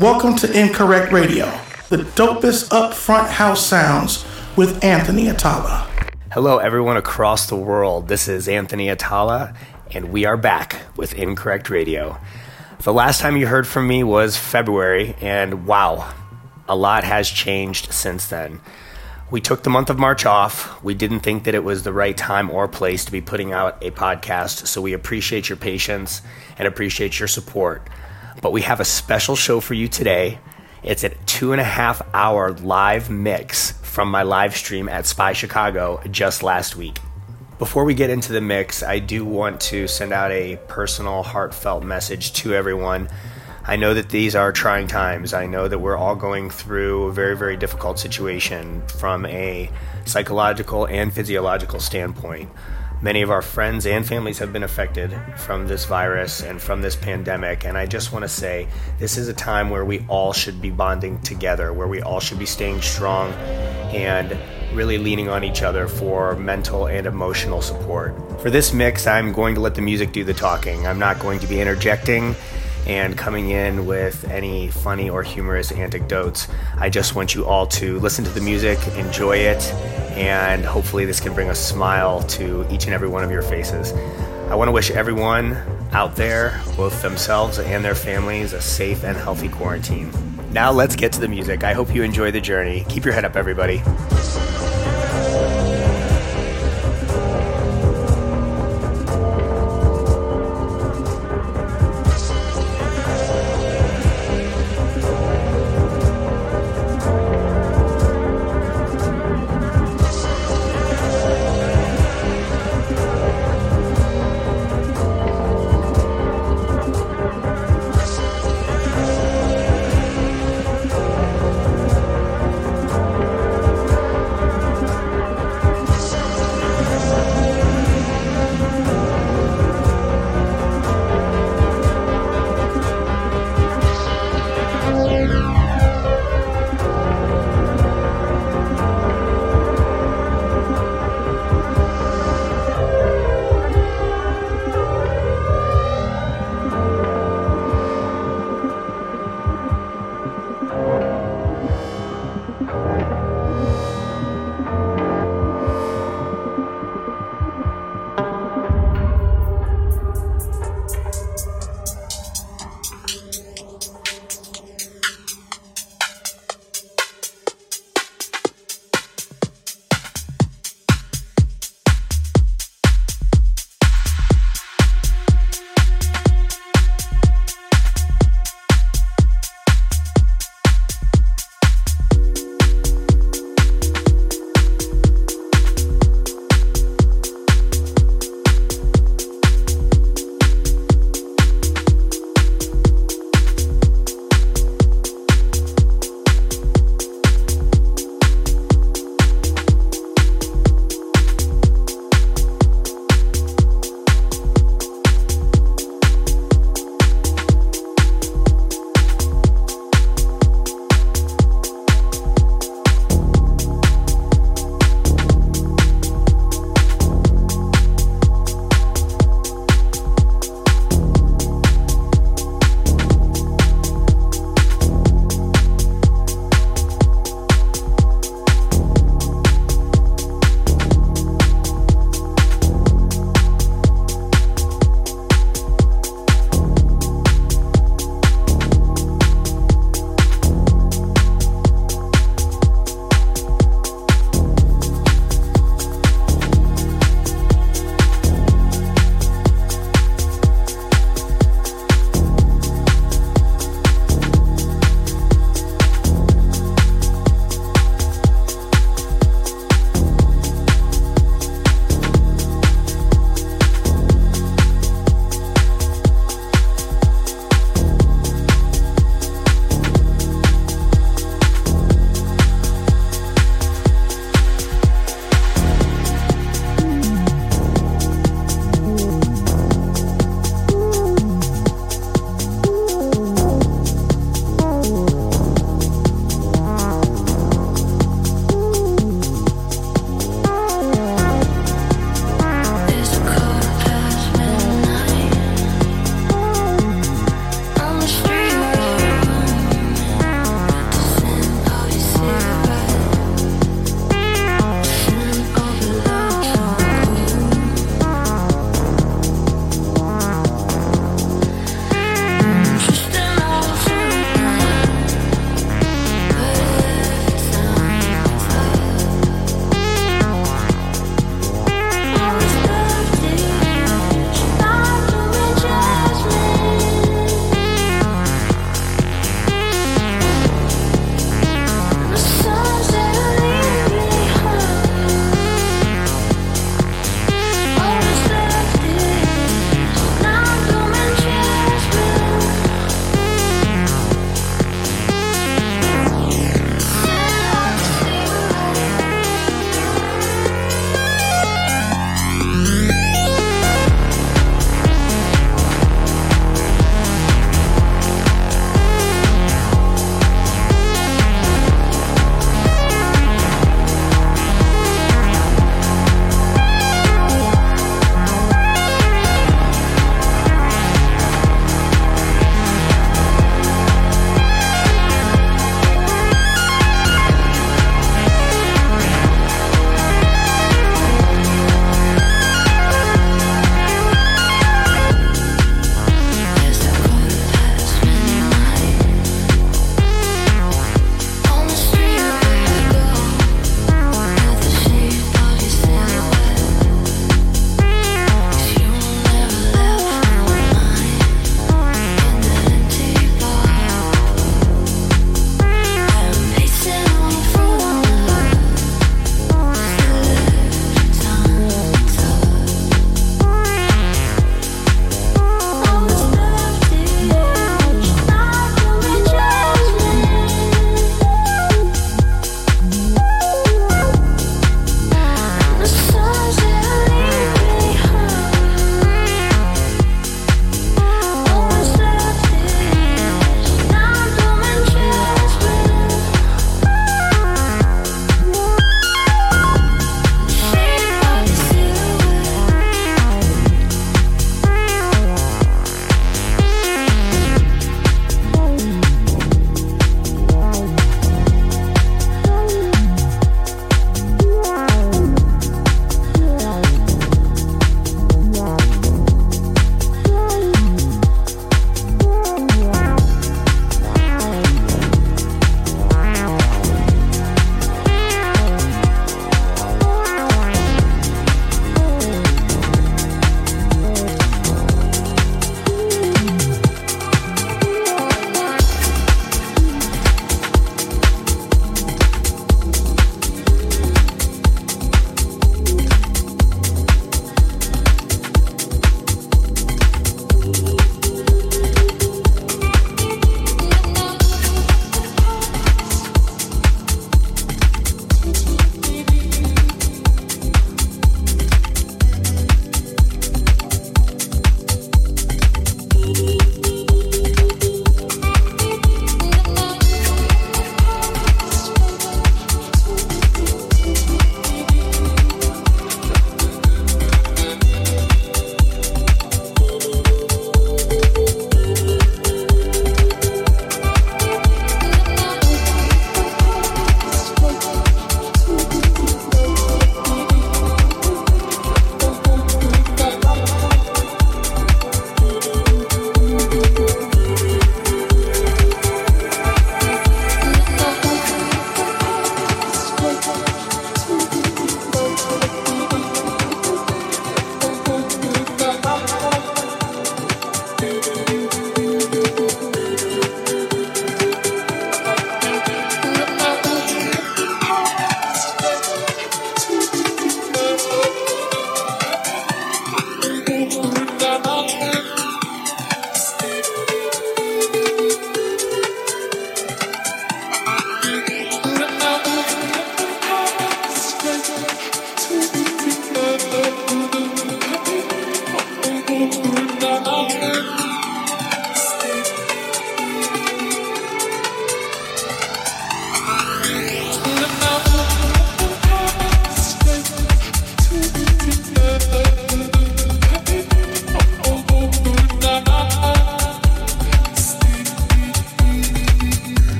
Welcome to Incorrect Radio, the dopest upfront house sounds with Anthony Atala. Hello everyone across the world, this is Anthony Atala, and we are back with Incorrect Radio. The last time you heard from me was February, and wow, a lot has changed since then. We took the month of March off. We didn't think that it was the right time or place to be putting out a podcast, so we appreciate your patience and appreciate your support. But we have a special show for you today. It's a 2.5-hour live mix from my live stream at Spy Chicago just last week. Before we get into the mix, I do want to send out a personal, heartfelt message to everyone. I know that these are trying times. I know that we're all going through a very, very difficult situation from a psychological and physiological standpoint. Many of our friends and families have been affected from this virus and from this pandemic, and I just want to say this is a time where we all should be bonding together, where we all should be staying strong and really leaning on each other for mental and emotional support. For this mix, I'm going to let the music do the talking. I'm not going to be interjecting and coming in with any funny or humorous anecdotes. I just want you all to listen to the music, enjoy it, and hopefully this can bring a smile to each and every one of your faces. I want to wish everyone out there, both themselves and their families, a safe and healthy quarantine. Now let's get to the music. I hope you enjoy the journey. Keep your head up, everybody.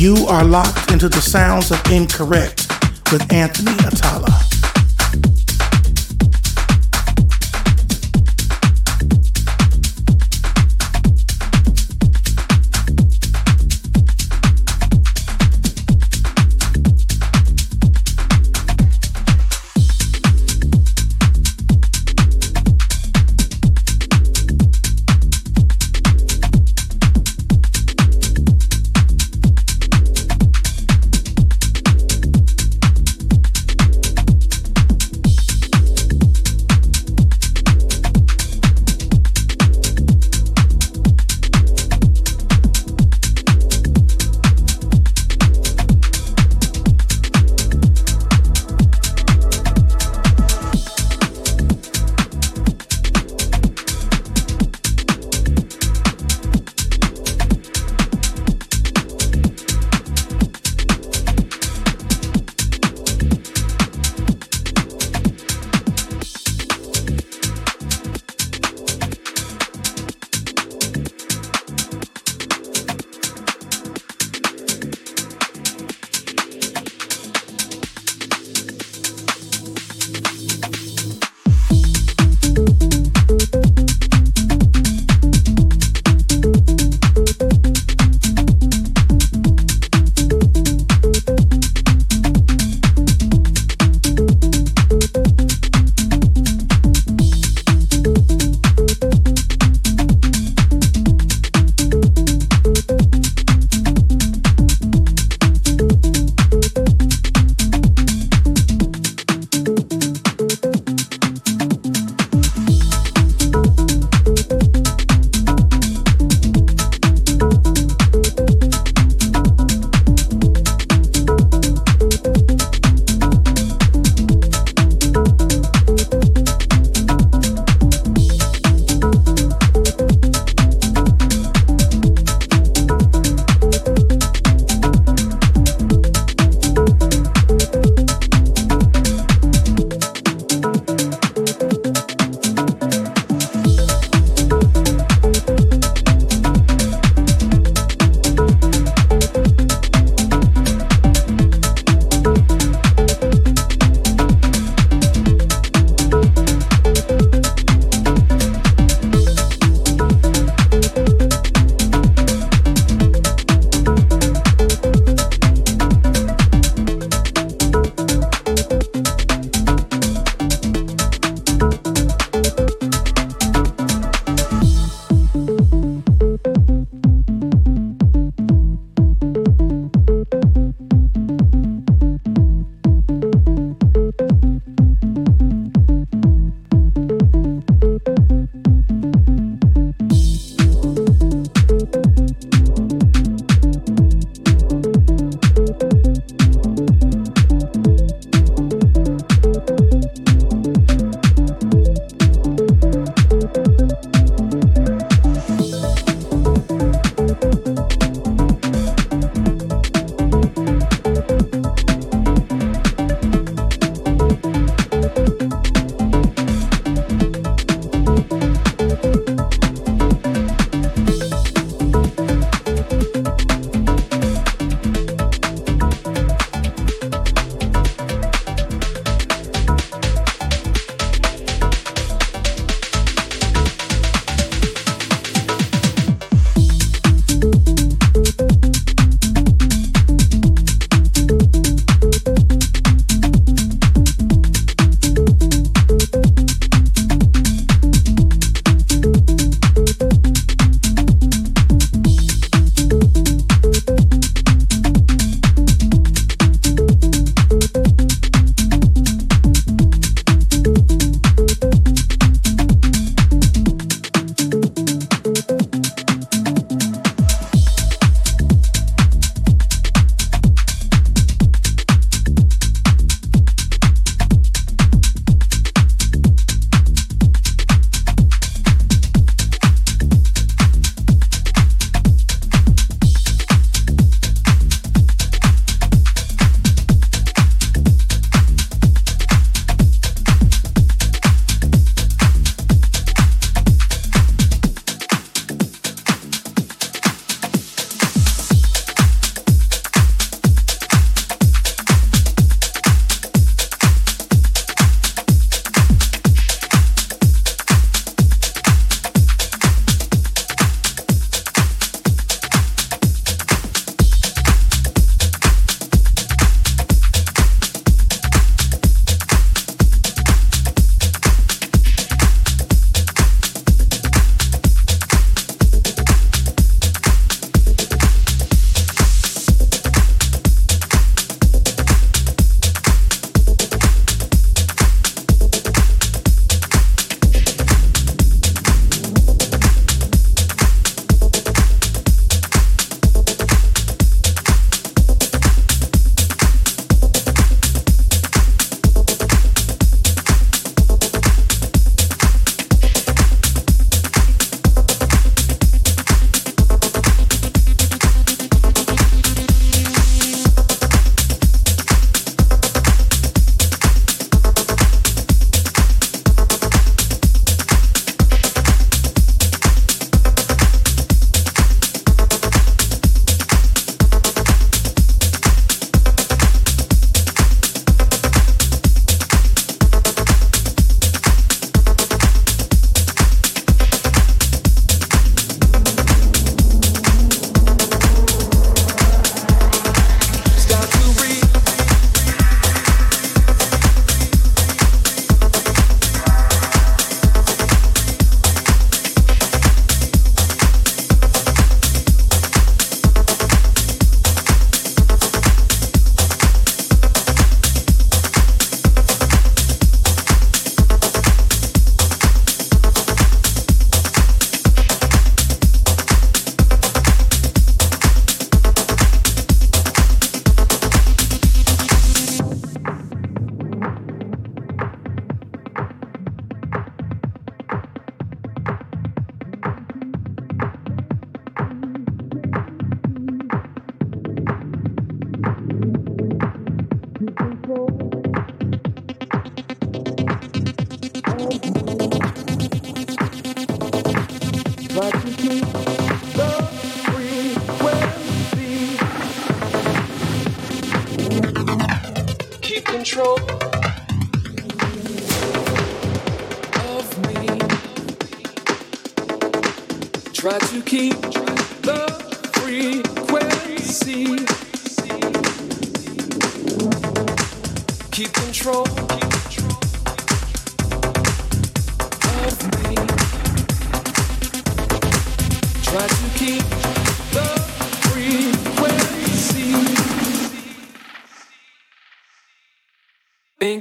You are locked into the sounds of Incorrect with Anthony Atala.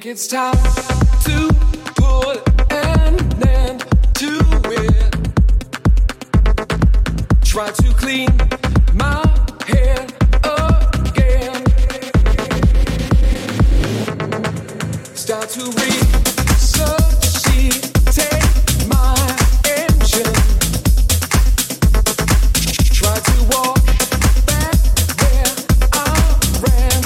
It's time to put an end to it. Try to clean my head again. Start to resuscitate my engine. Try to walk back where I ran.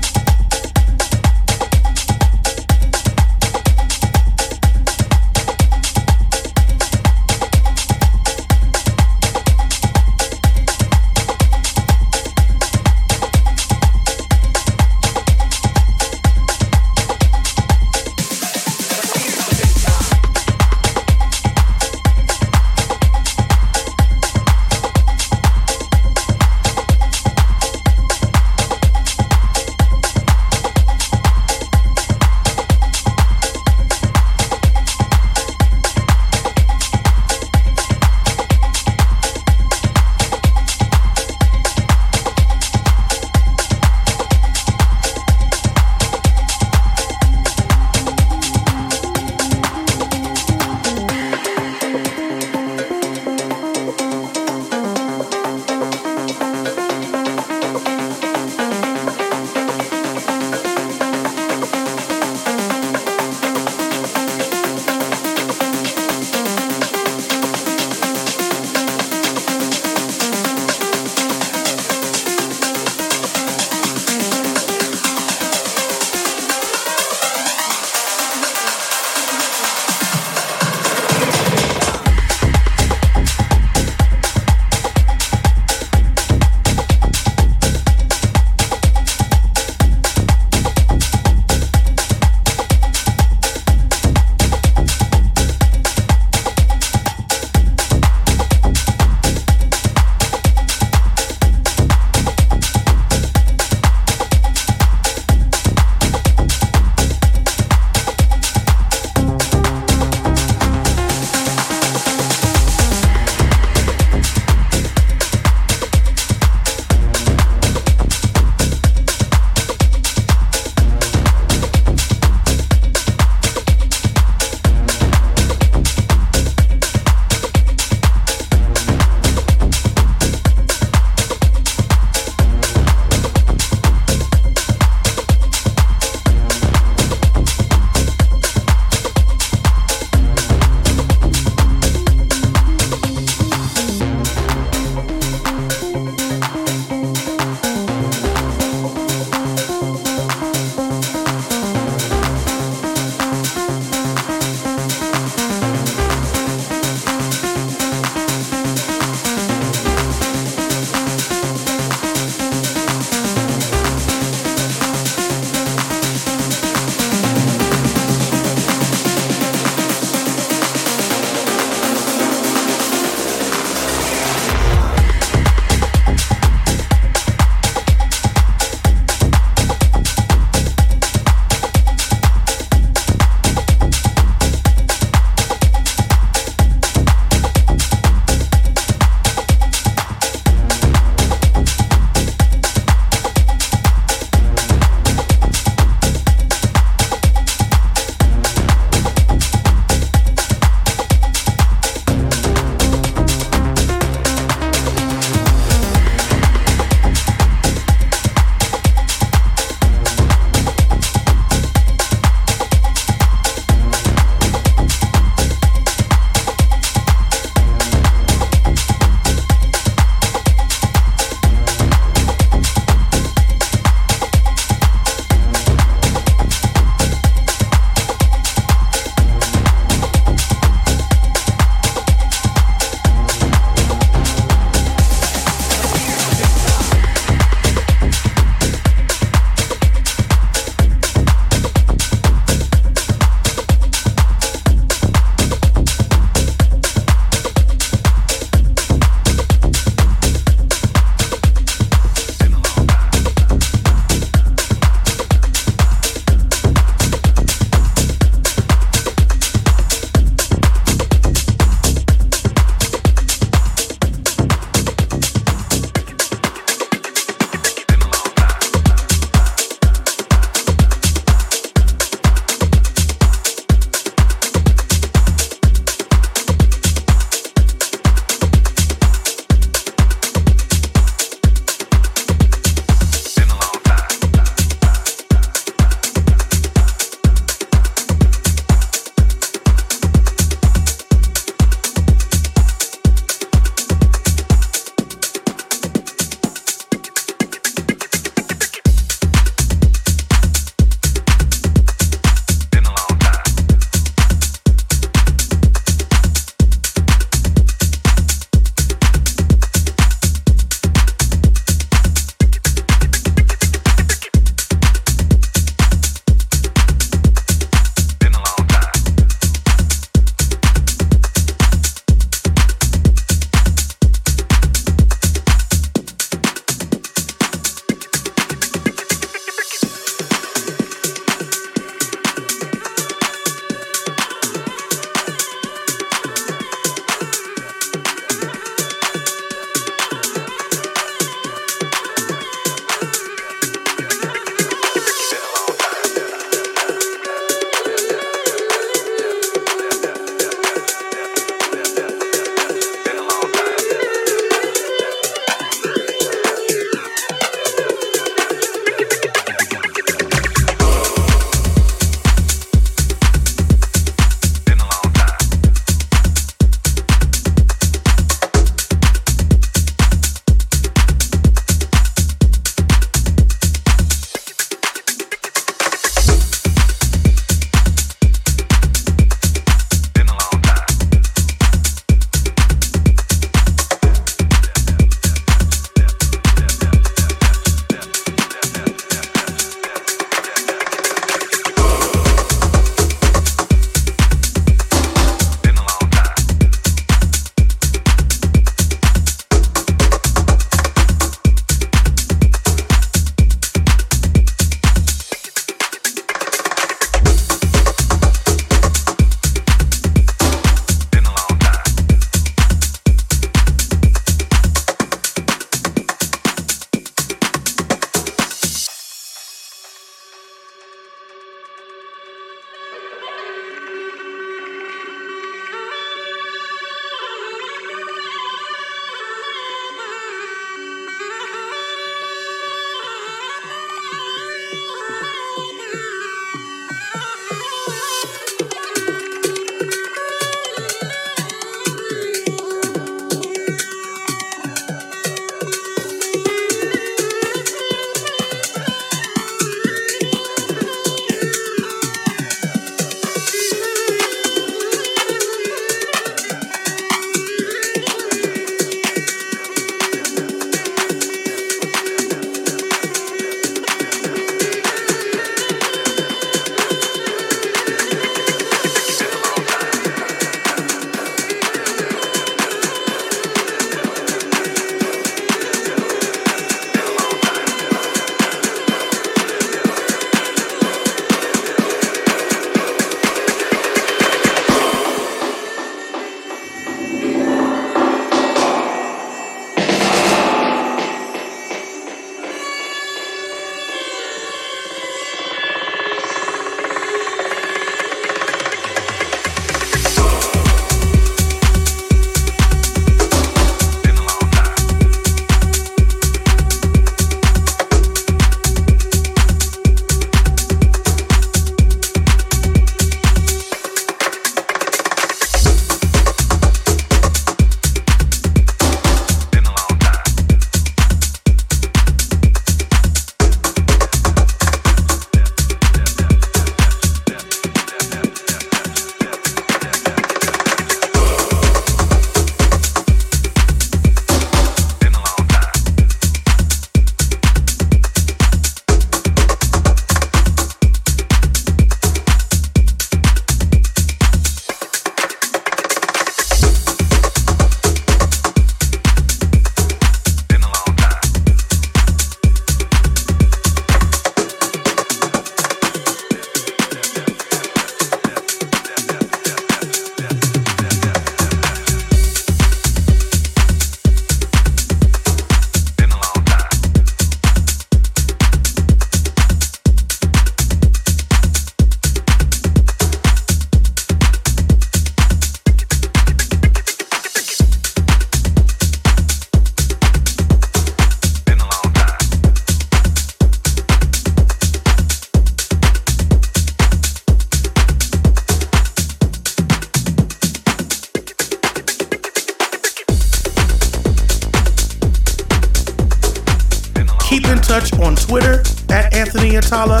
page on Twitter at Anthony Atala,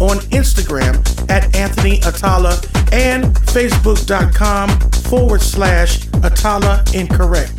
on Instagram at Anthony Atala, and Facebook.com/Atala Incorrect.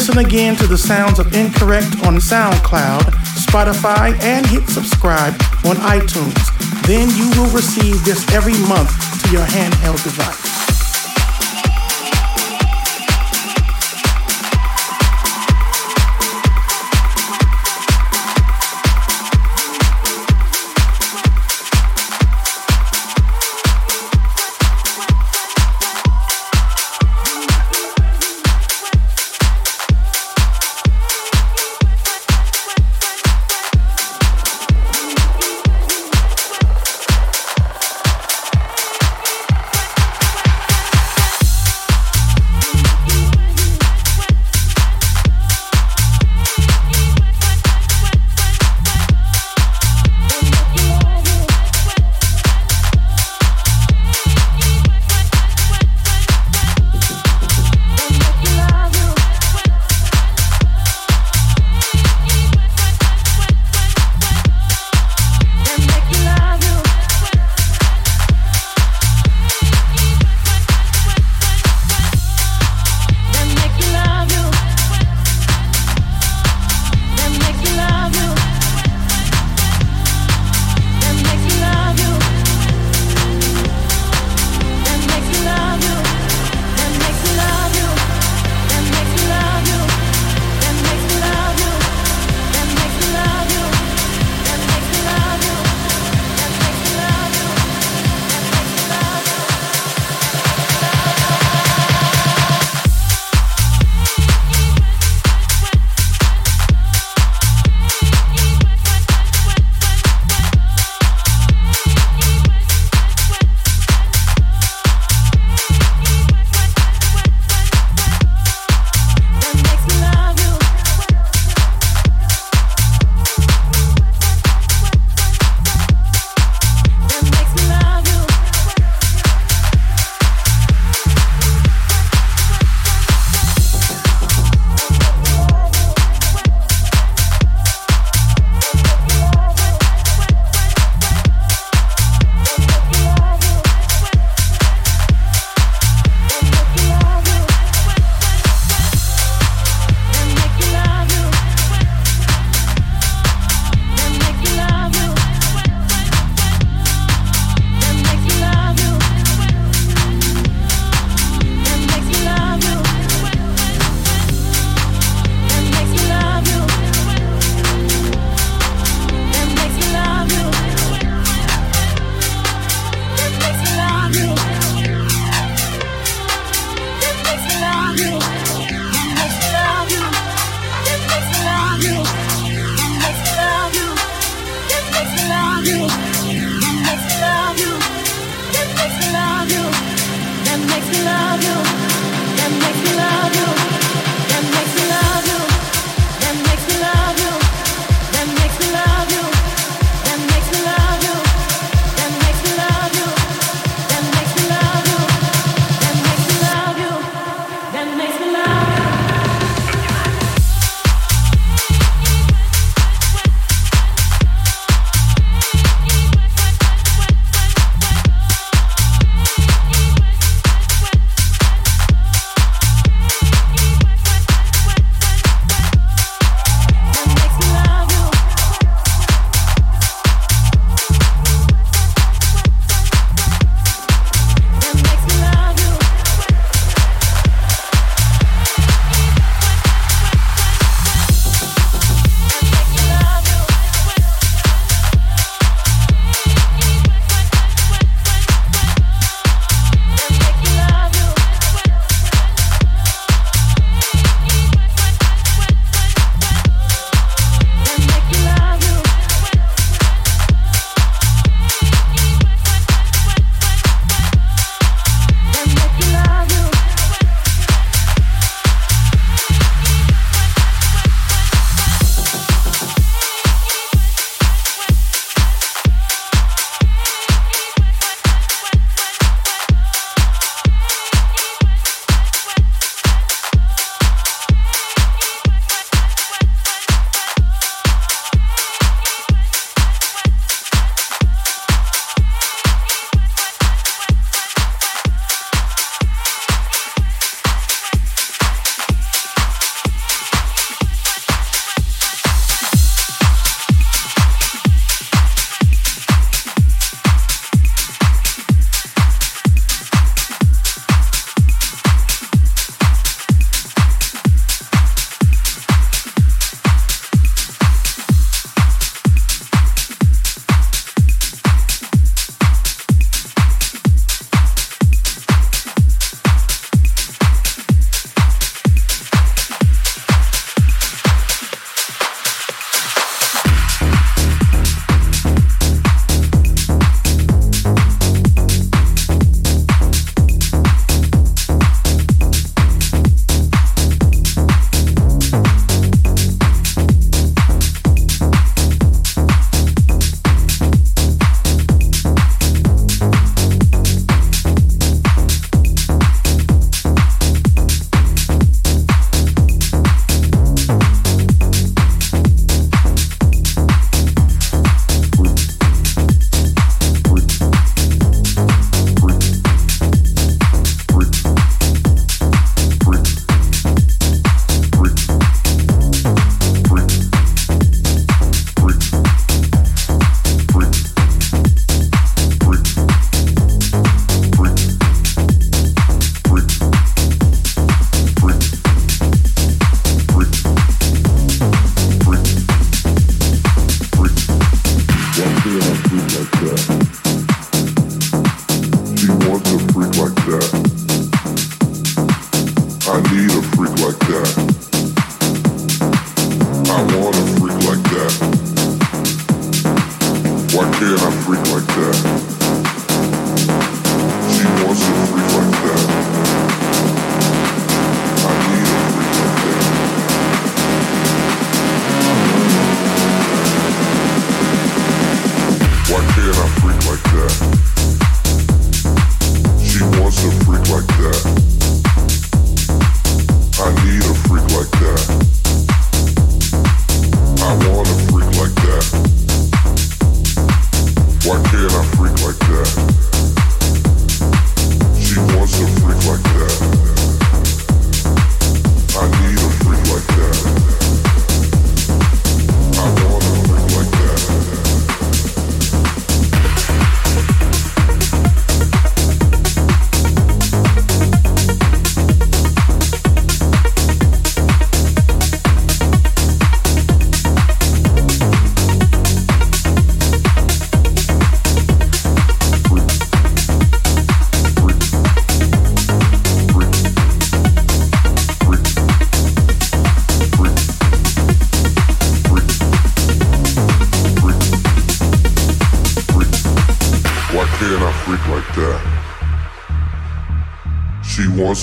Listen again to the sounds of Incorrect on SoundCloud, Spotify, and hit subscribe on iTunes. Then you will receive this every month to your handheld device.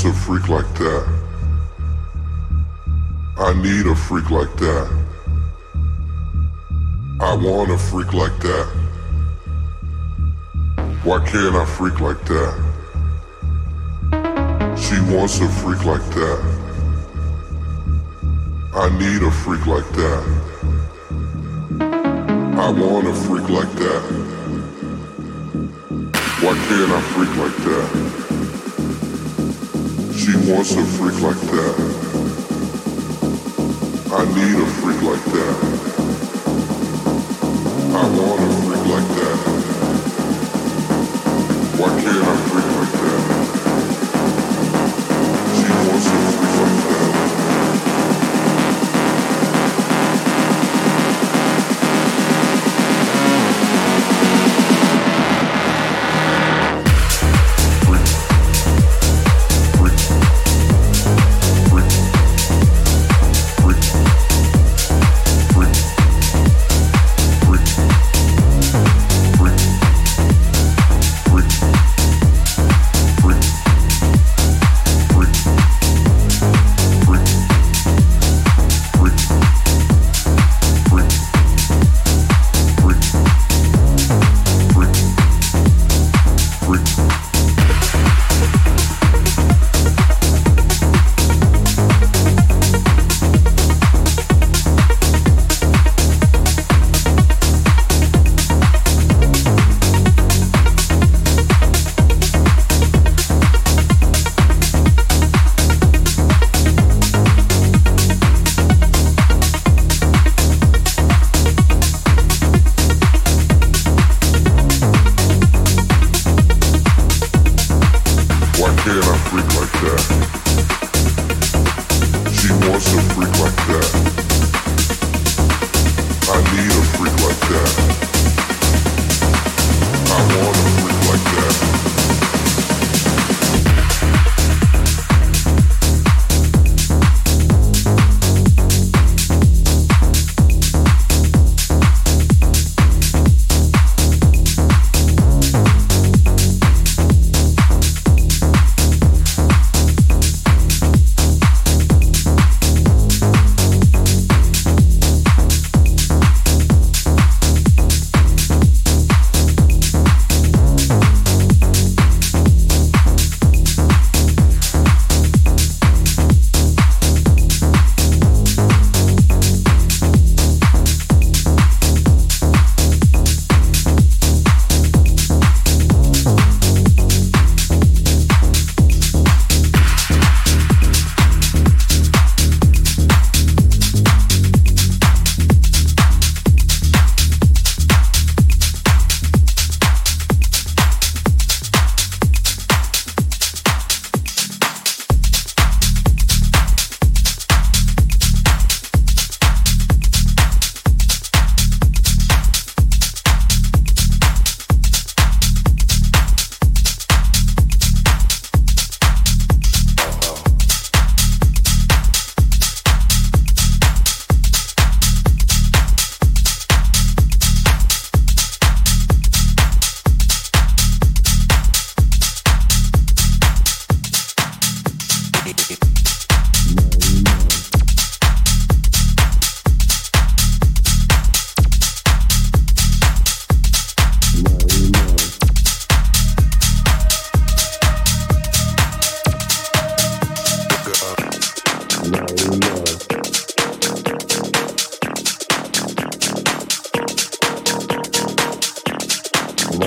A freak like that. I need a freak like that. I want a freak like that. Why can't I freak like that? She wants a freak like that. I need a freak like that. I want a freak like that. Why can't I freak like that? She wants a freak like that. I need a freak like that. I want a freak like that. Why can't I freak like that? She wants a freak like that.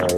Love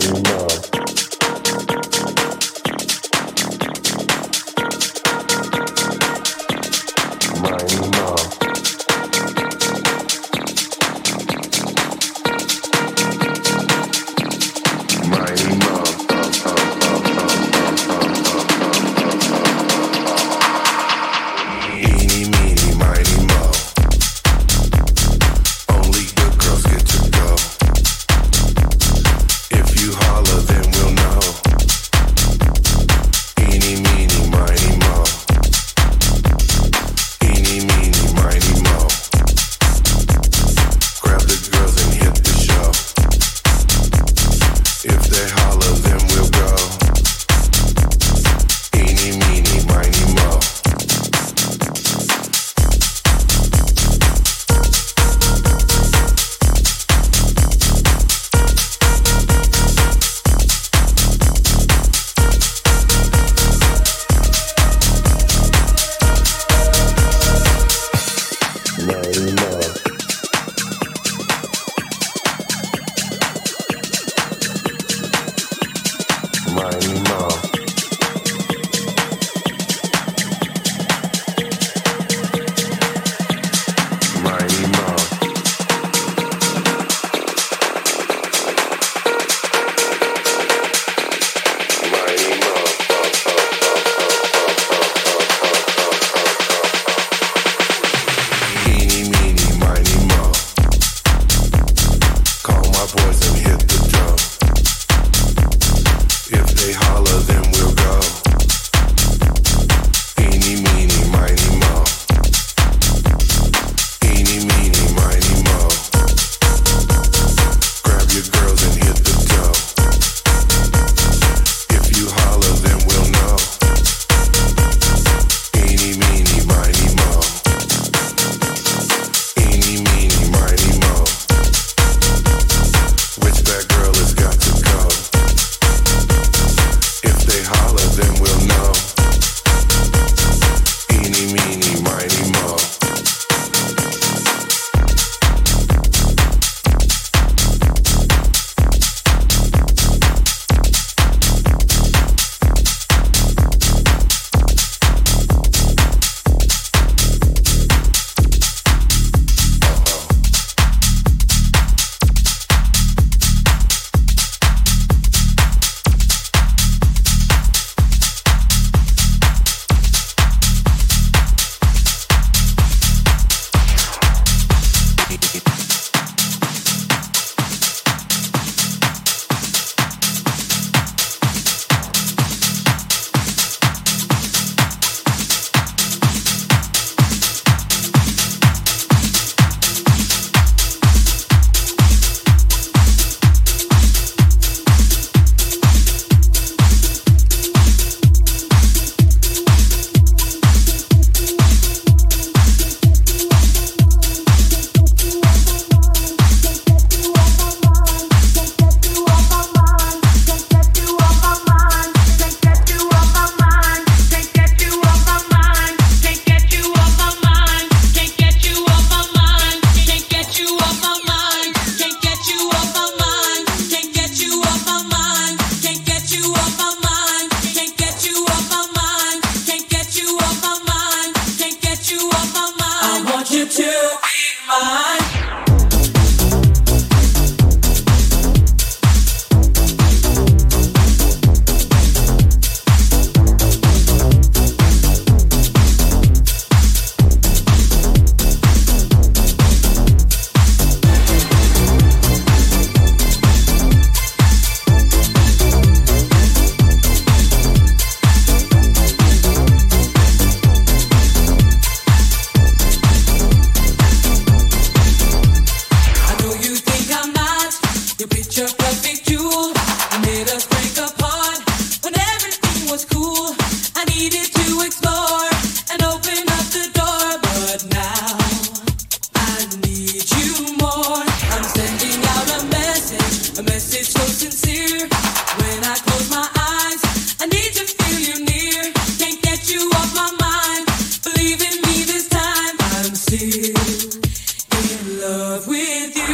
with you.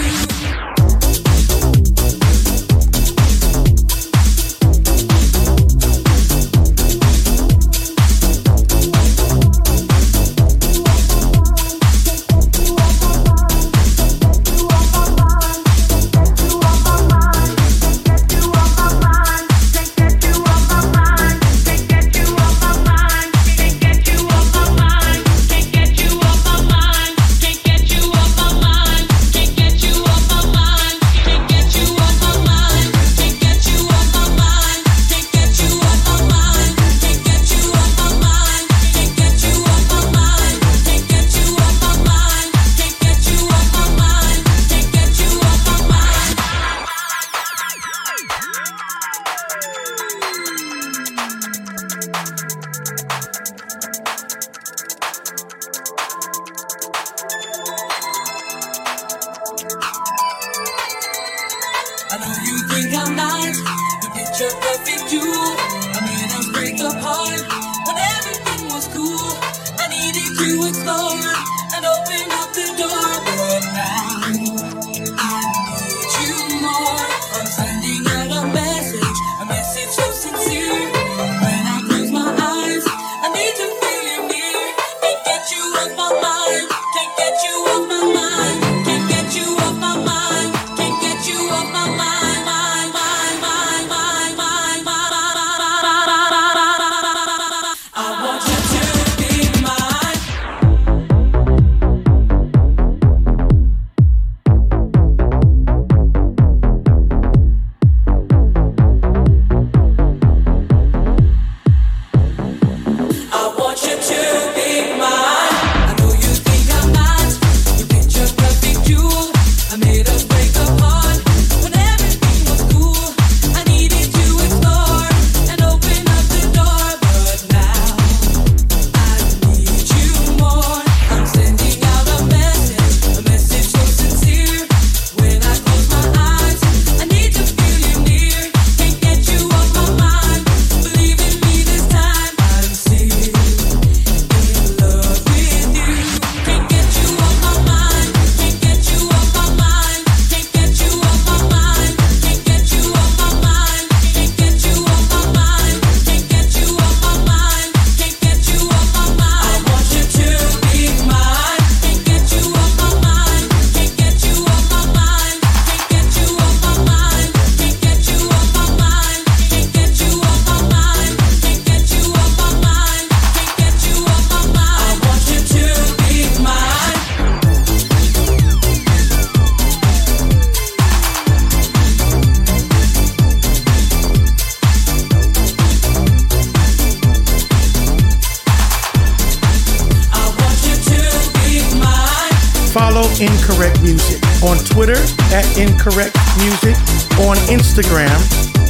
Incorrect Music, on Twitter at Incorrect Music, on Instagram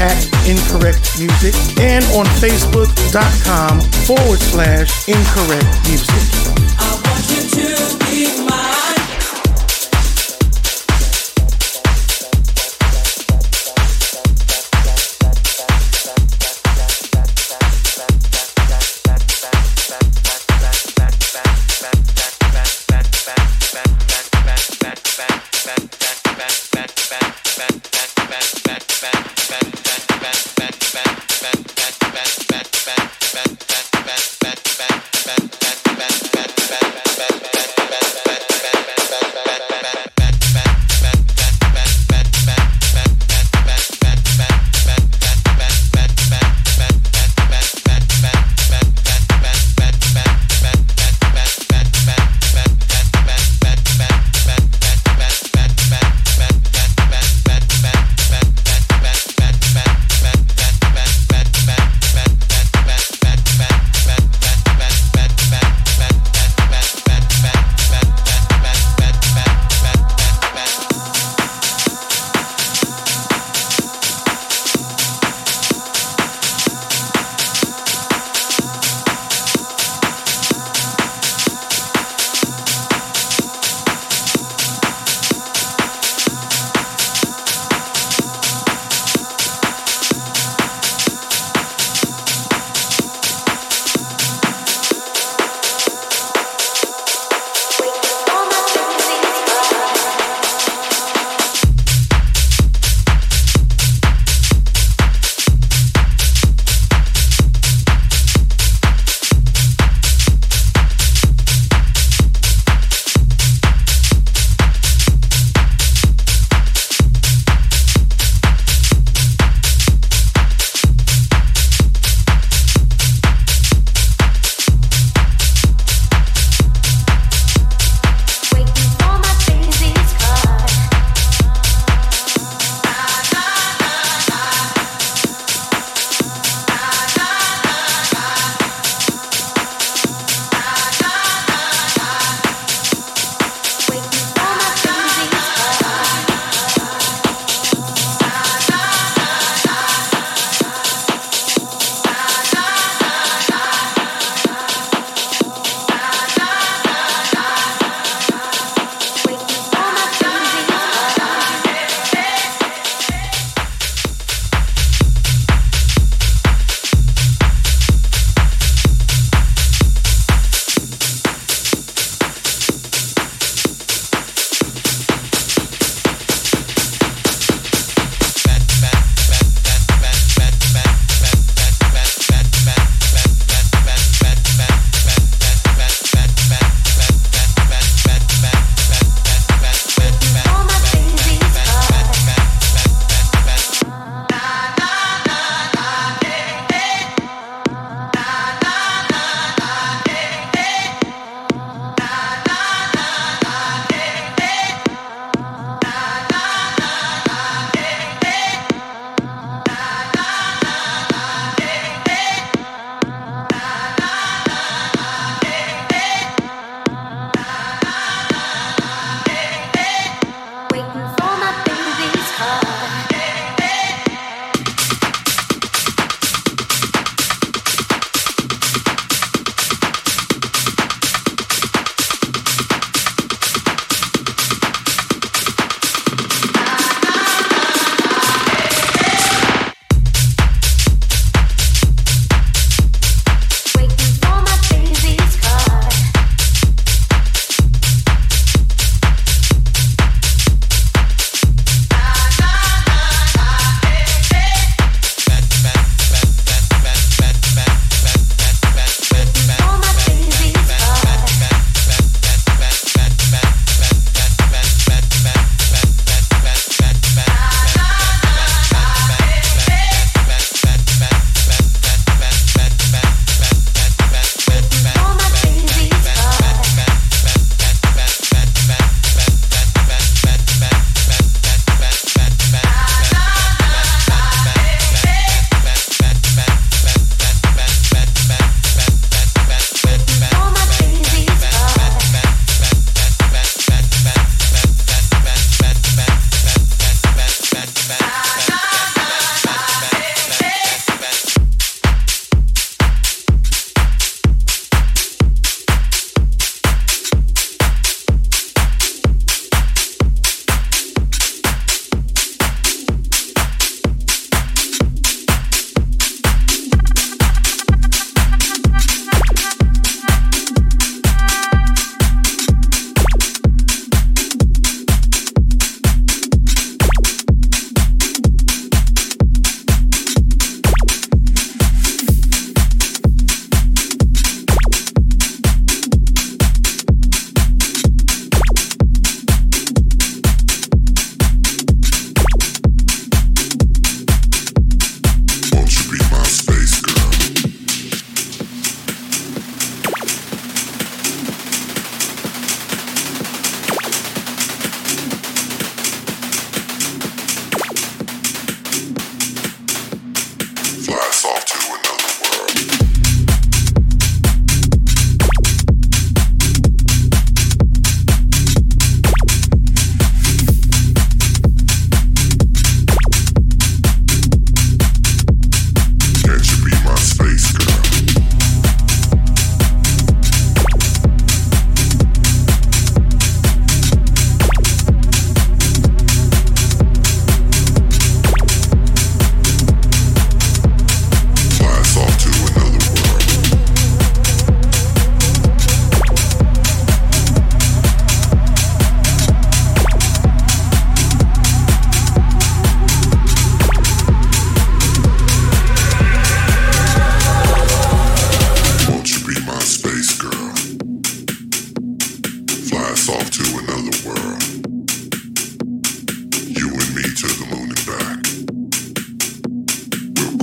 at Incorrect Music, and on Facebook.com/Incorrect Music. I want you to be mine.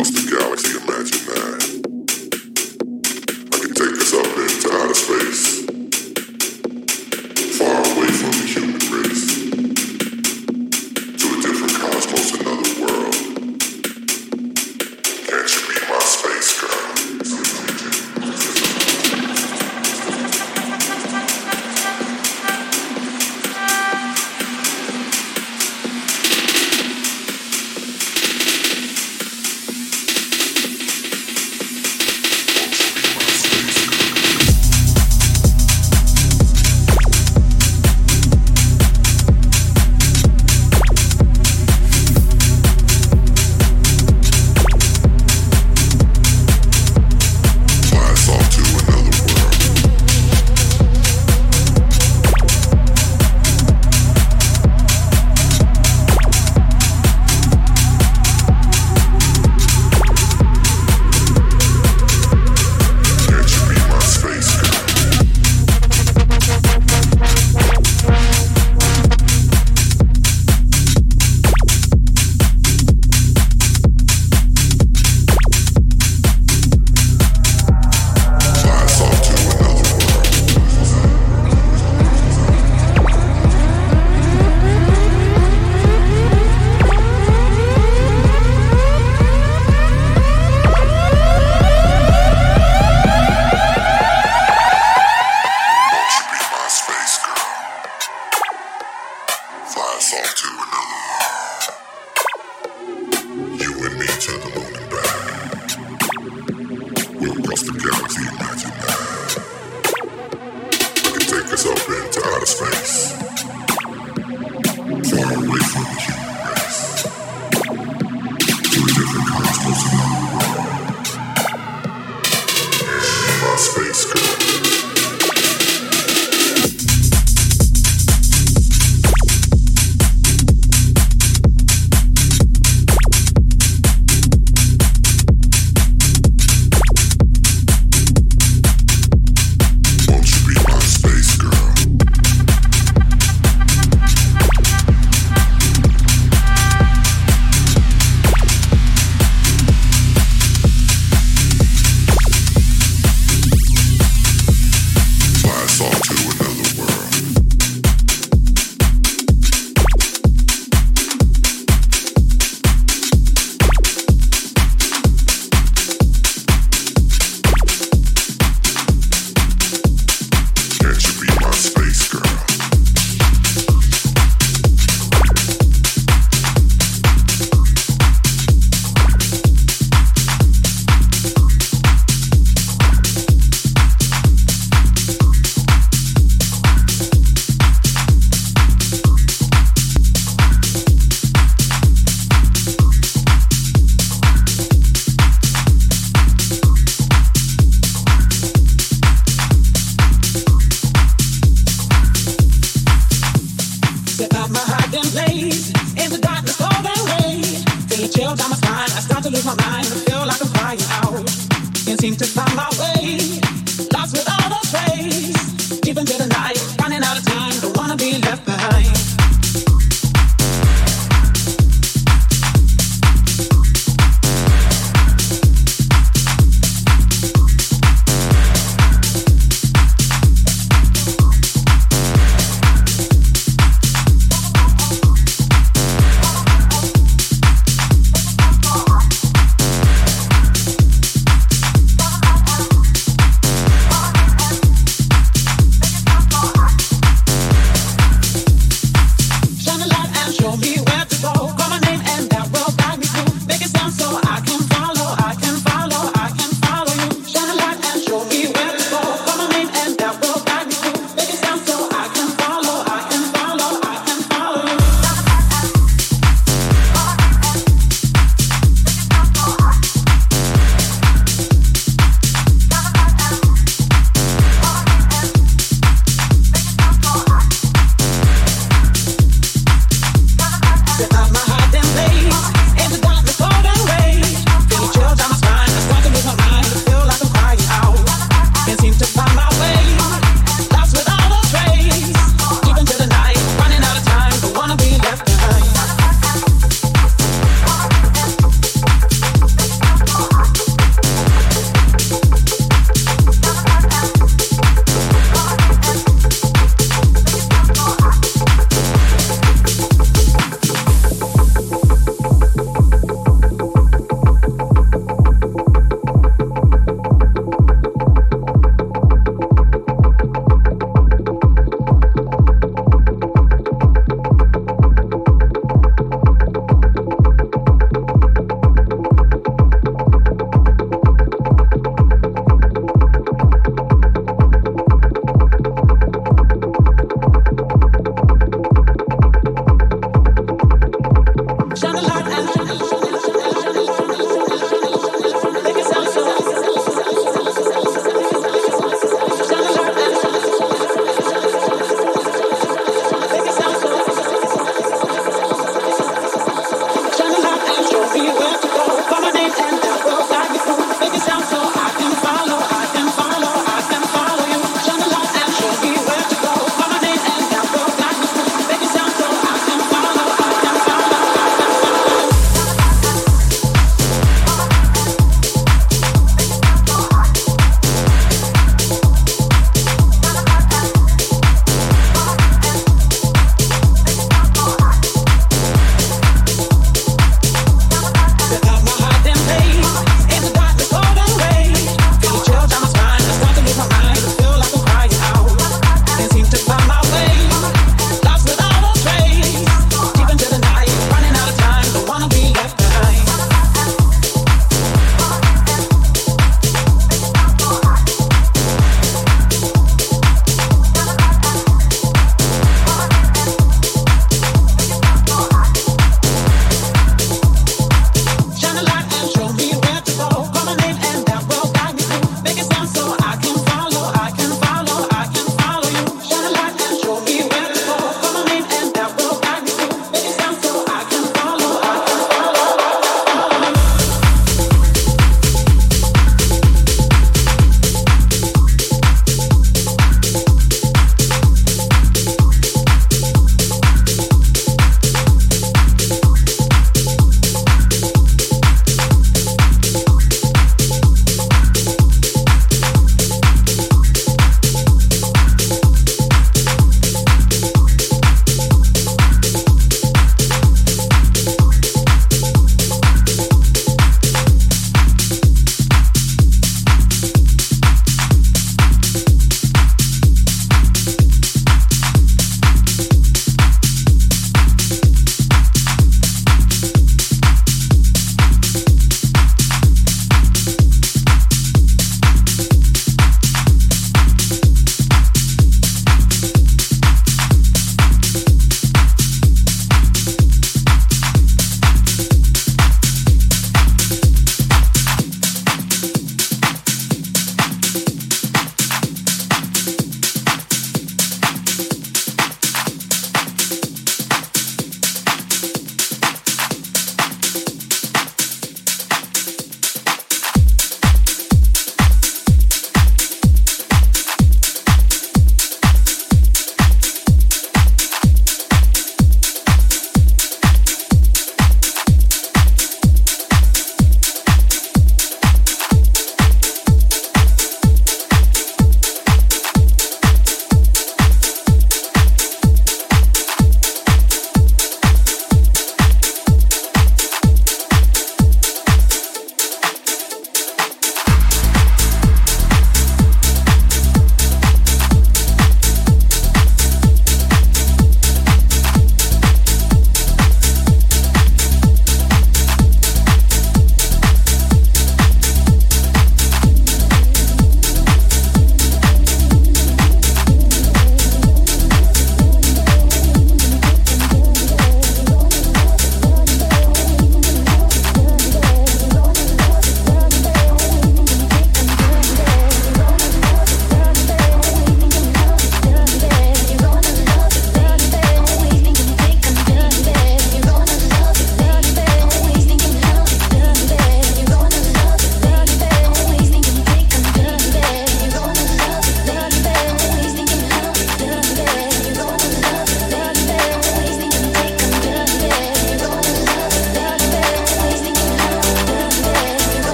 across the galaxy, imagine that. I can take us up into outer space, far away from the human race, to a different cosmos, another world. Can't you be my space girl?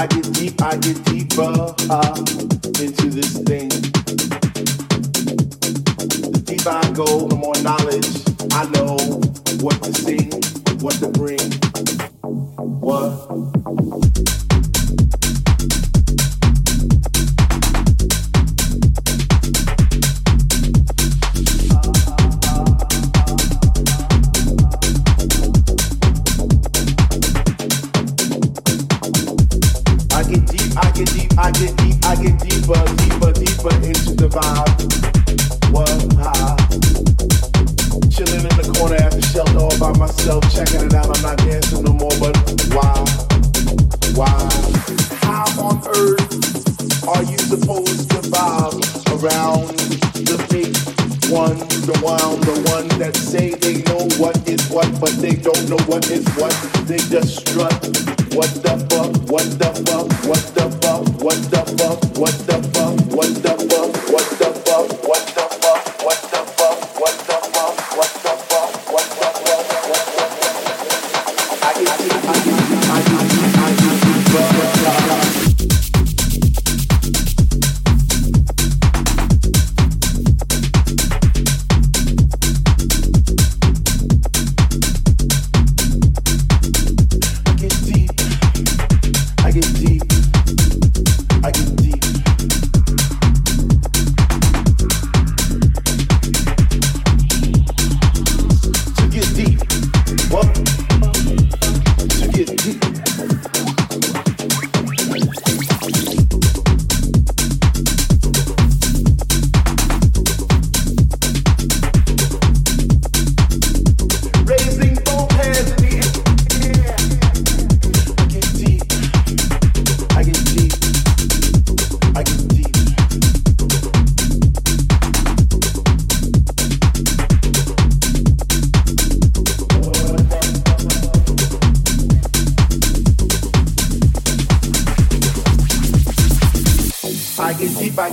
I get deeper into this thing. The deeper I go, the more knowledge I know what to sing, what to bring, what. I get deeper into the vibe. One high. Chilling in the corner at the shelter all by myself, checking it out. I'm not dancing no more, but why? How on earth are you supposed to vibe around the big one, the one that say they know what is what, but they don't know what is what? They just strut. I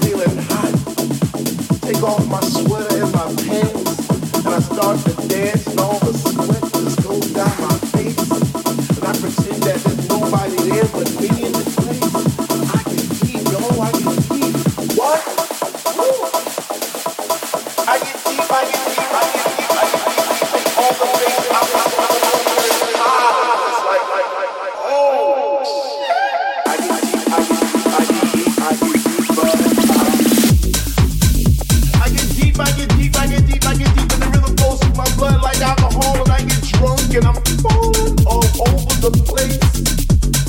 feeling hot. Take off my sweater and my pants, and I start to dance, and all the sweat just goes down my face, and I pretend that there's nobody there but me in this place. I can keep, yo, I can keep. What? Woo. I get deep. All the things and I'm falling all over the place,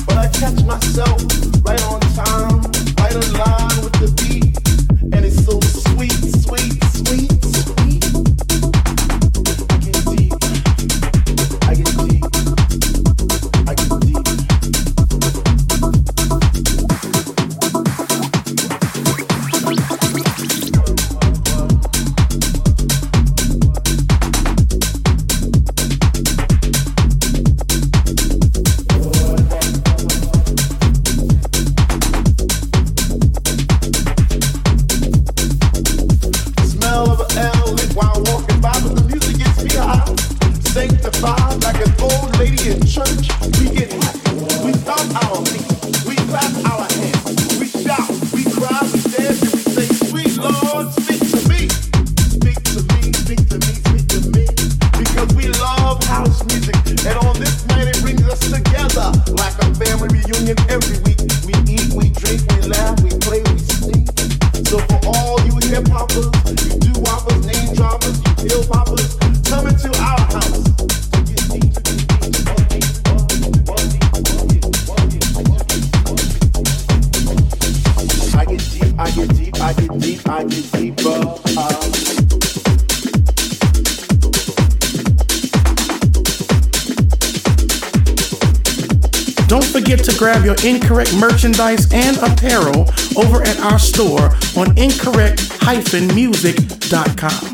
but I catch myself right on time, right in line with the beat, and it's so sweet. Poppers, coming to our house. forget to grab your Incorrect merchandise and apparel over at our store on incorrect-music.com.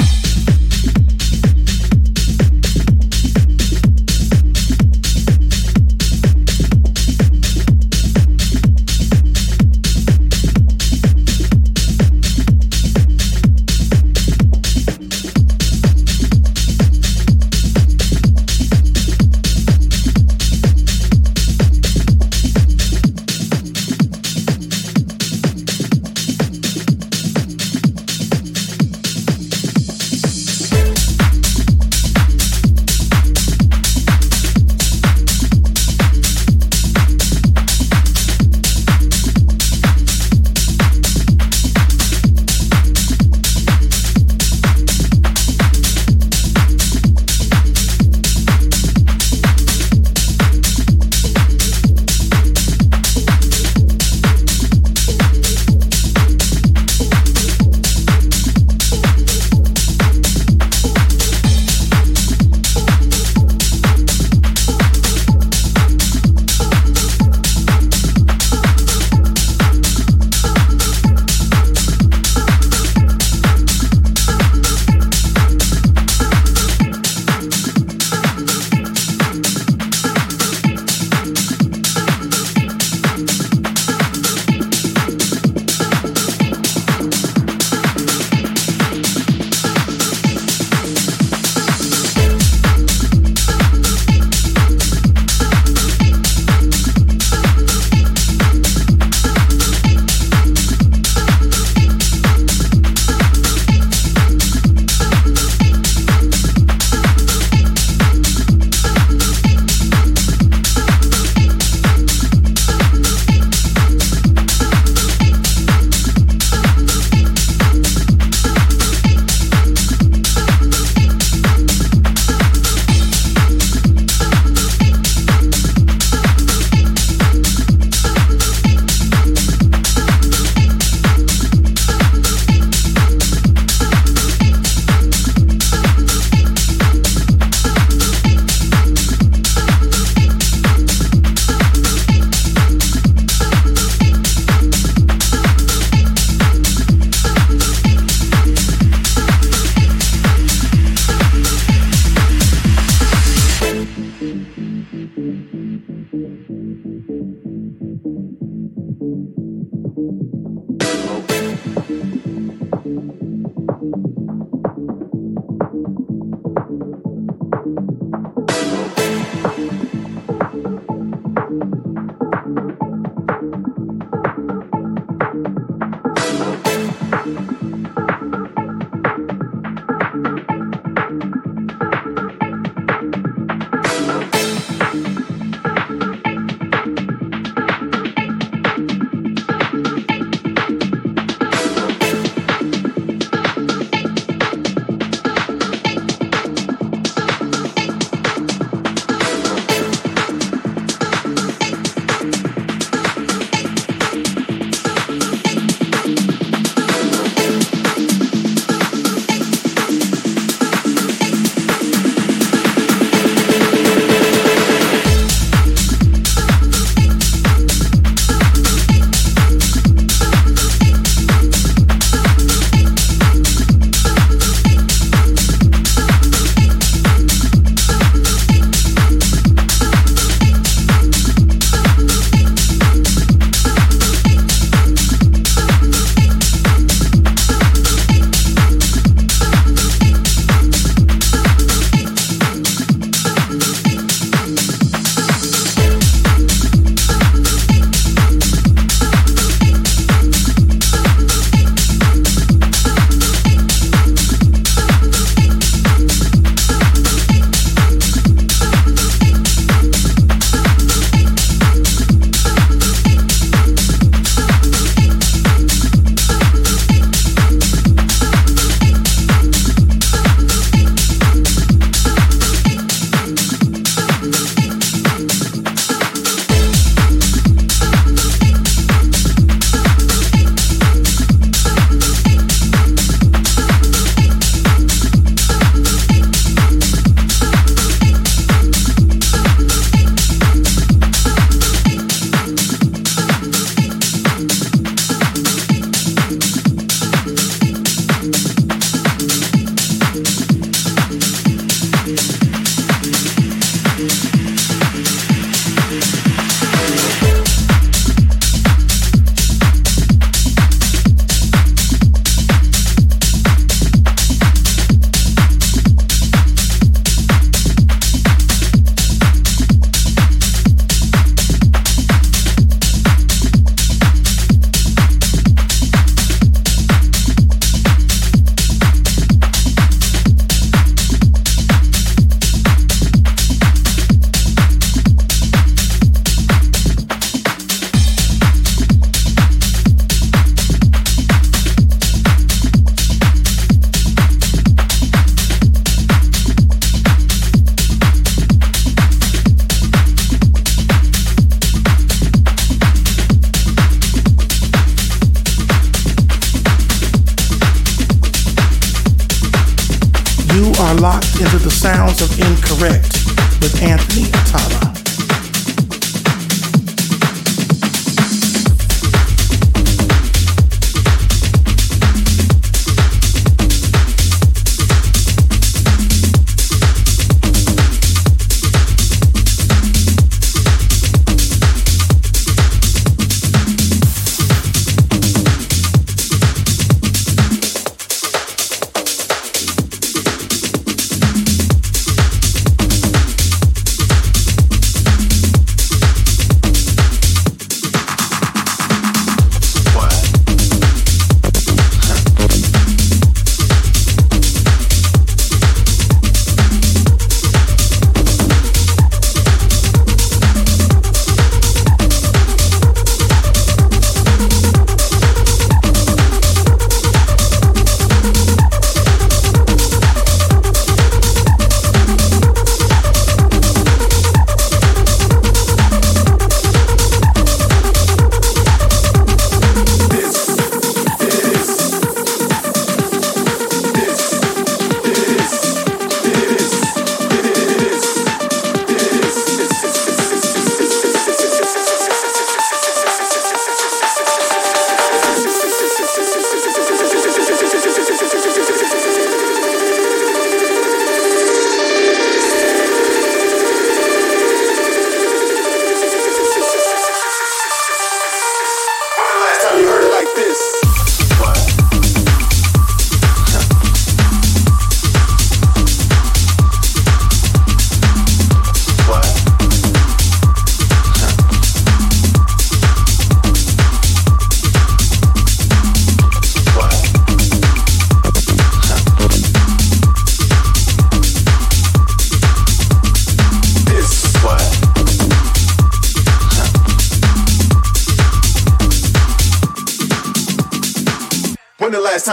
You are locked into the sounds of Incorrect with Anthony Atala.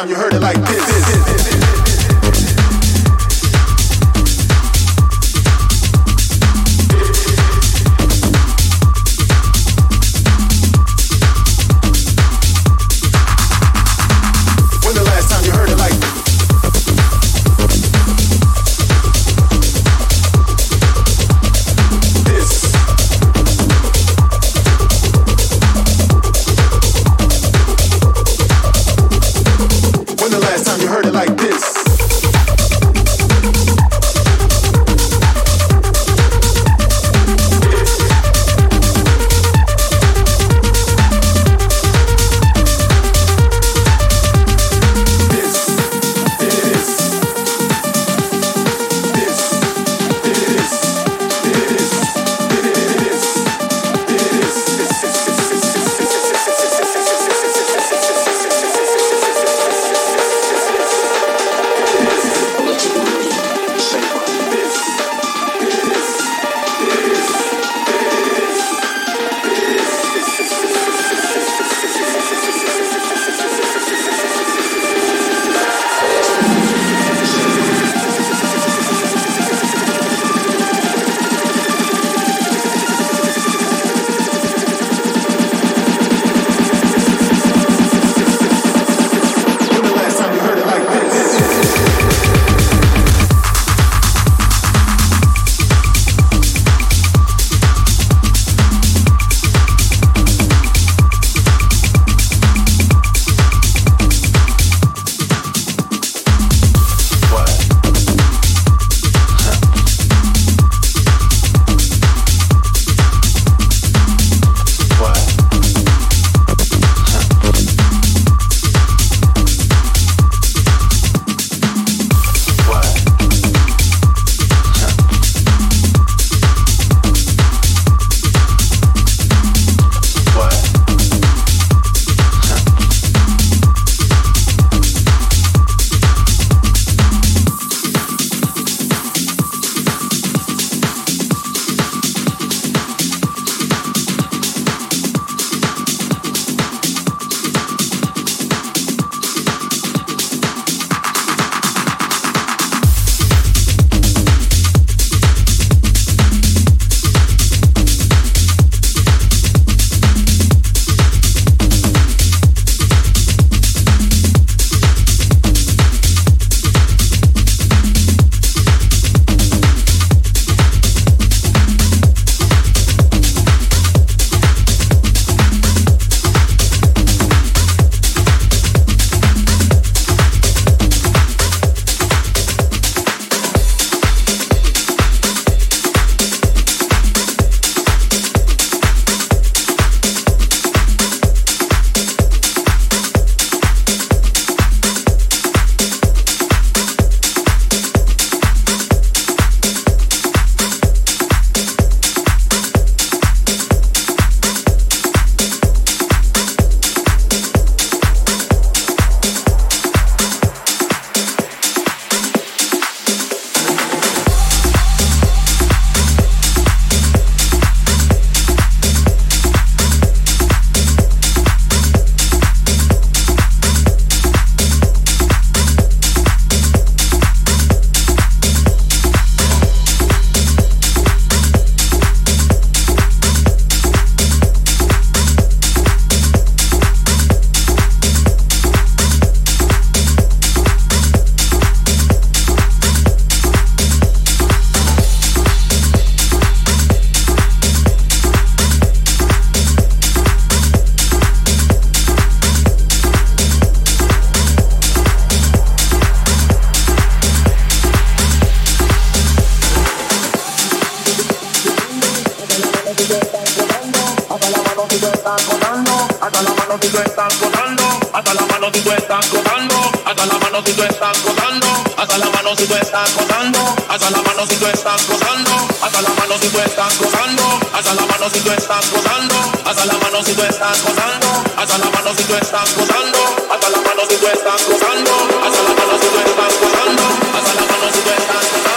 You heard it like this. When the last time you heard it like this? Heard it. tú estás gozando, hasta la mano si tú estás gozando, hasta la mano si tú estás gozando, hasta la mano si tú estás gozando, hasta la mano si tú estás gozando, hasta la mano si tú estás gozando, hasta la mano si tú estás gozando, hasta la mano si tú estás gozando, hasta la mano si tú estás gozando, hasta la mano si tú estás gozando, hasta la mano si tú estás gozando, hasta la mano si tú estás gozando, hasta la mano si tú estás gozando.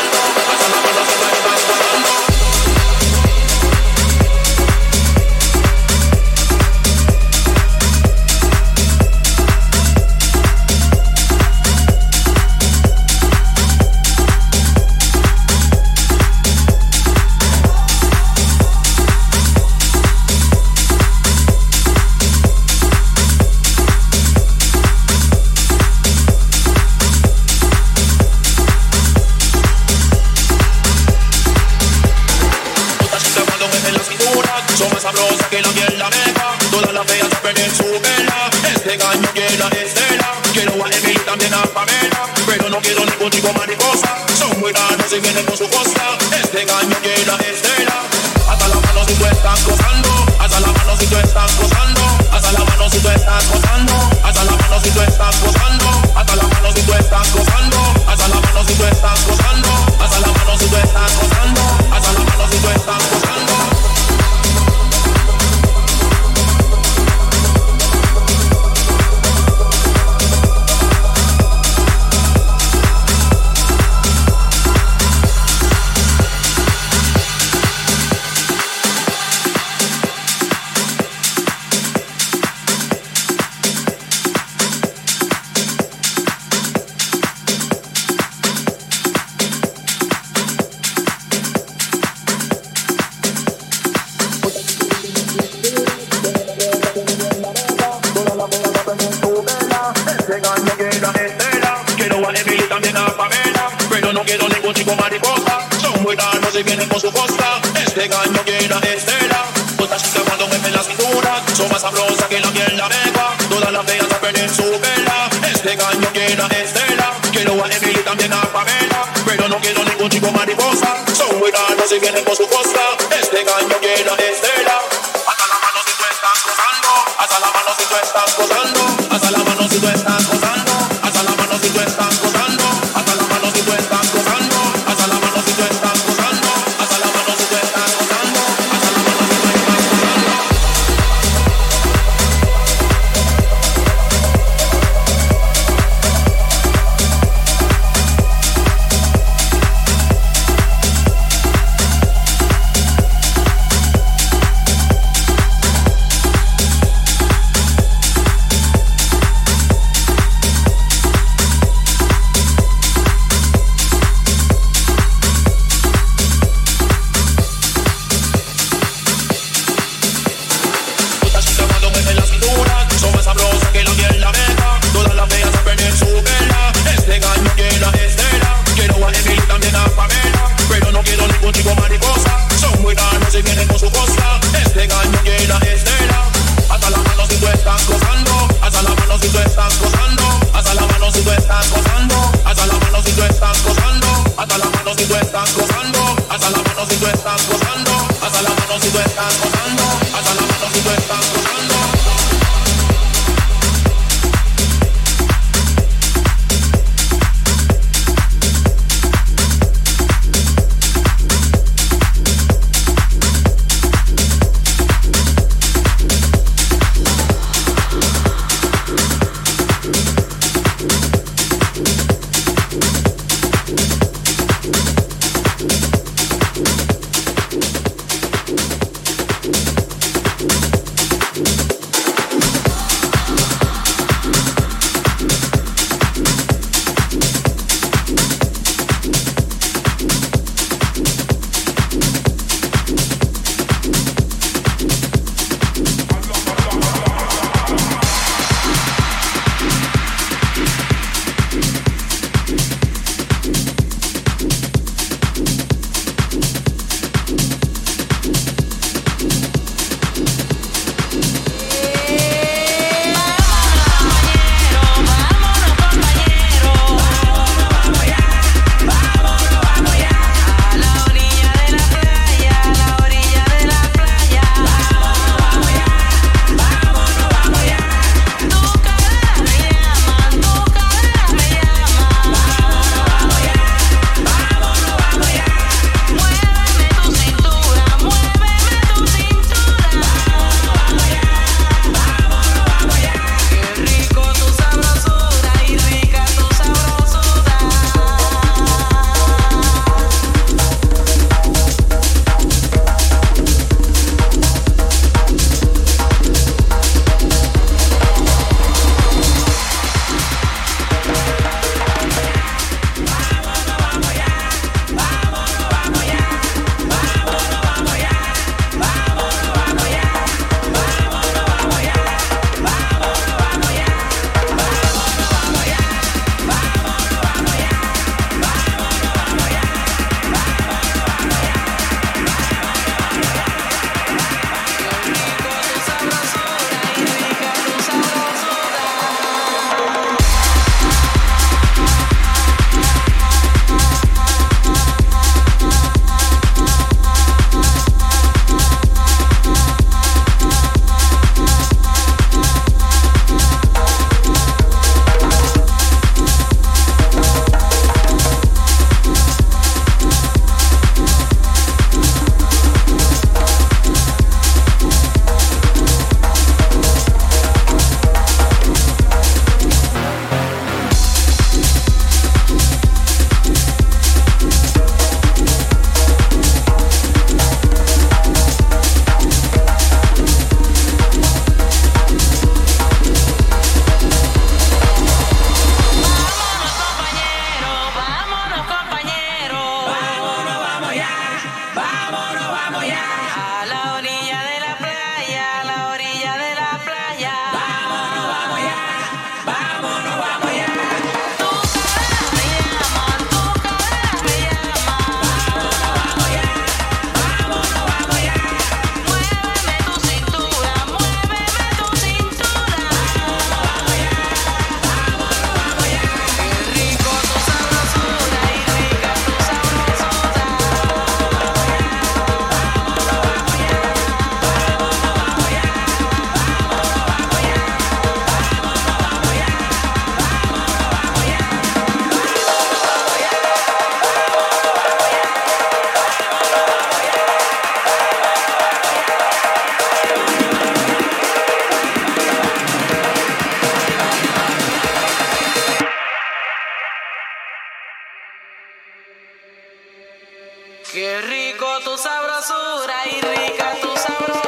Qué rico tu sabrosura y rica tu sabrosura.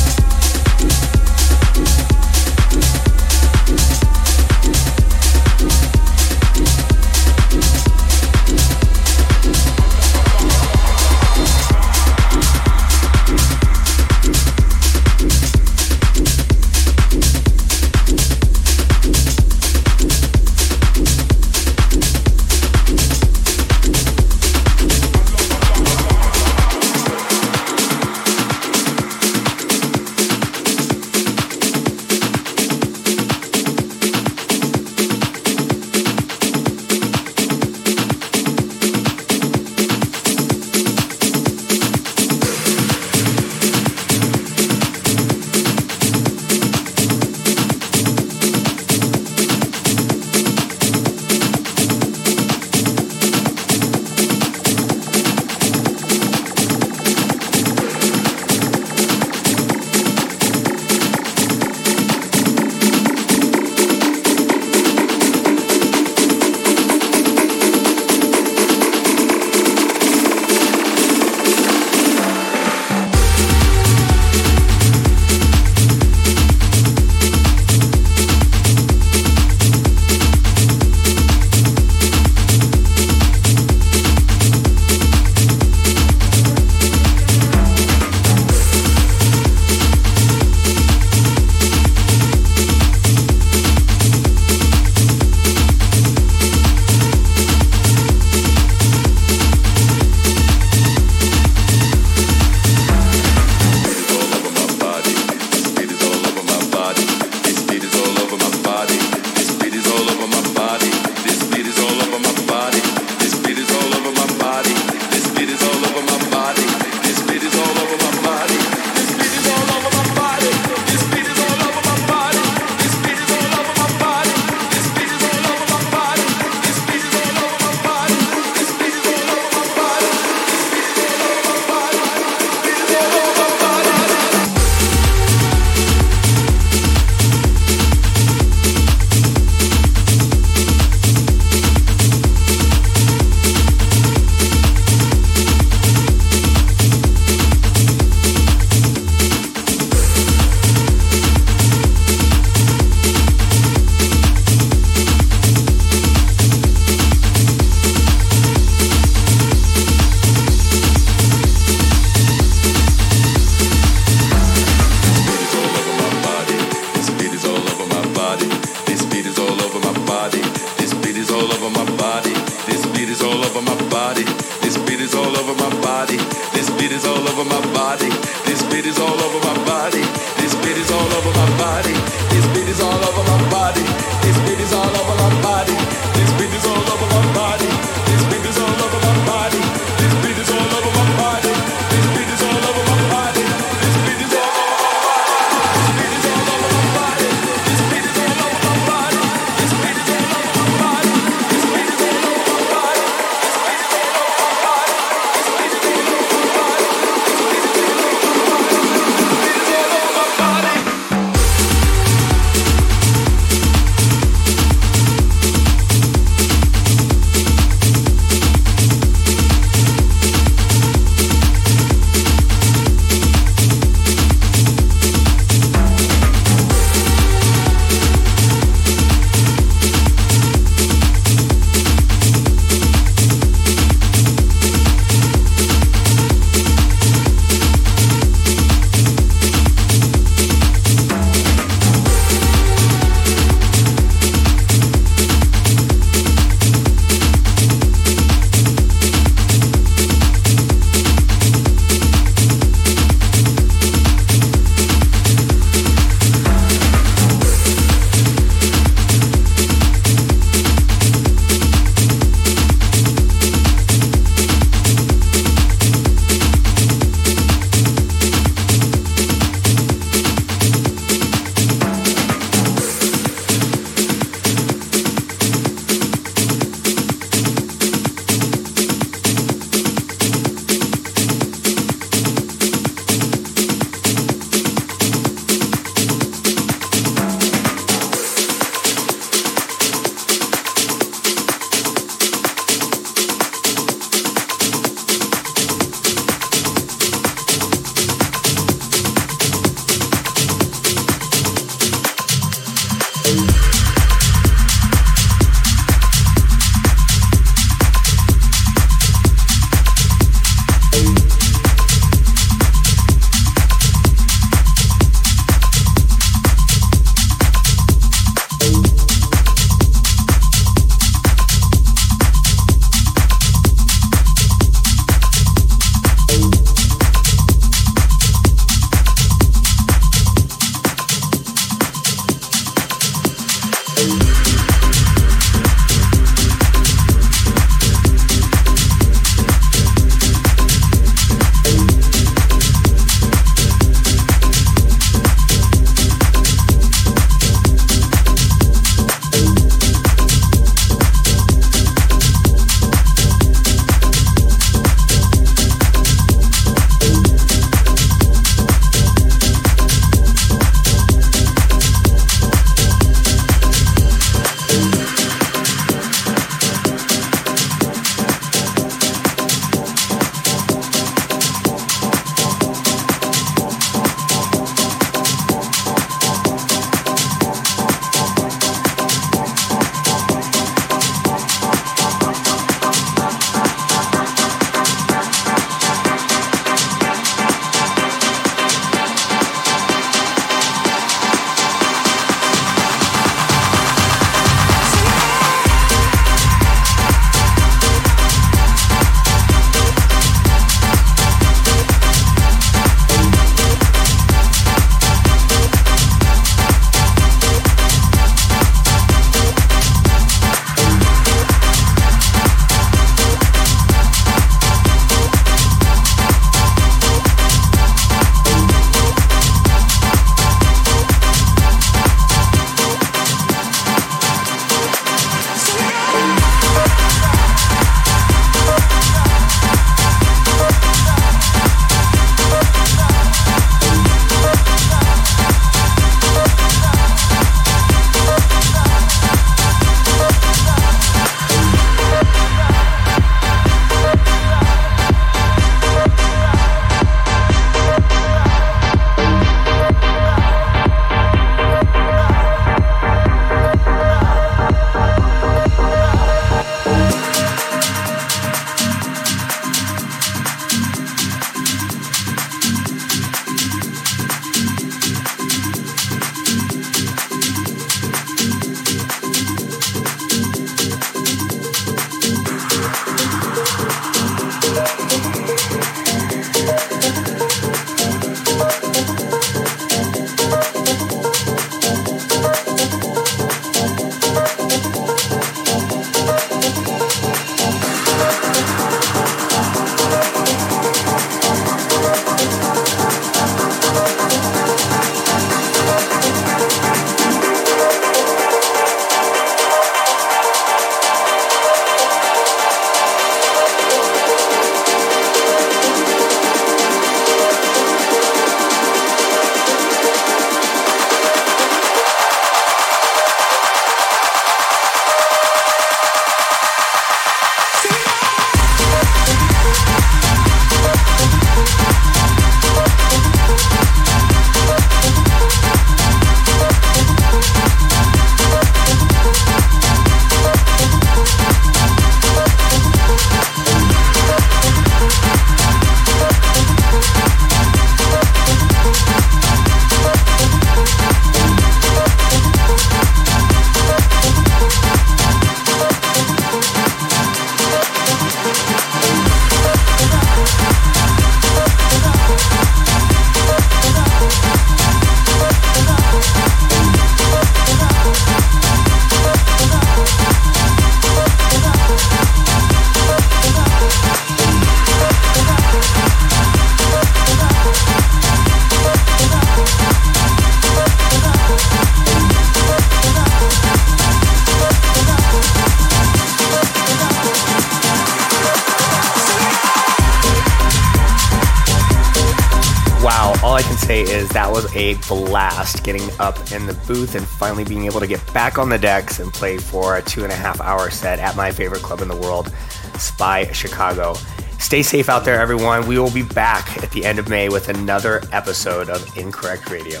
say is that was a blast getting up in the booth and finally being able to get back on the decks and play for a 2.5-hour set at my favorite club in the world, Spy Chicago. Stay safe out there, everyone. We will be back at the end of May with another episode of Incorrect Radio.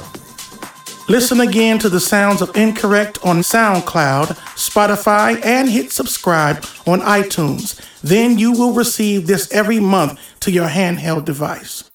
Listen again to the sounds of Incorrect on SoundCloud, Spotify, and hit subscribe on iTunes. Then you will receive this every month to your handheld device.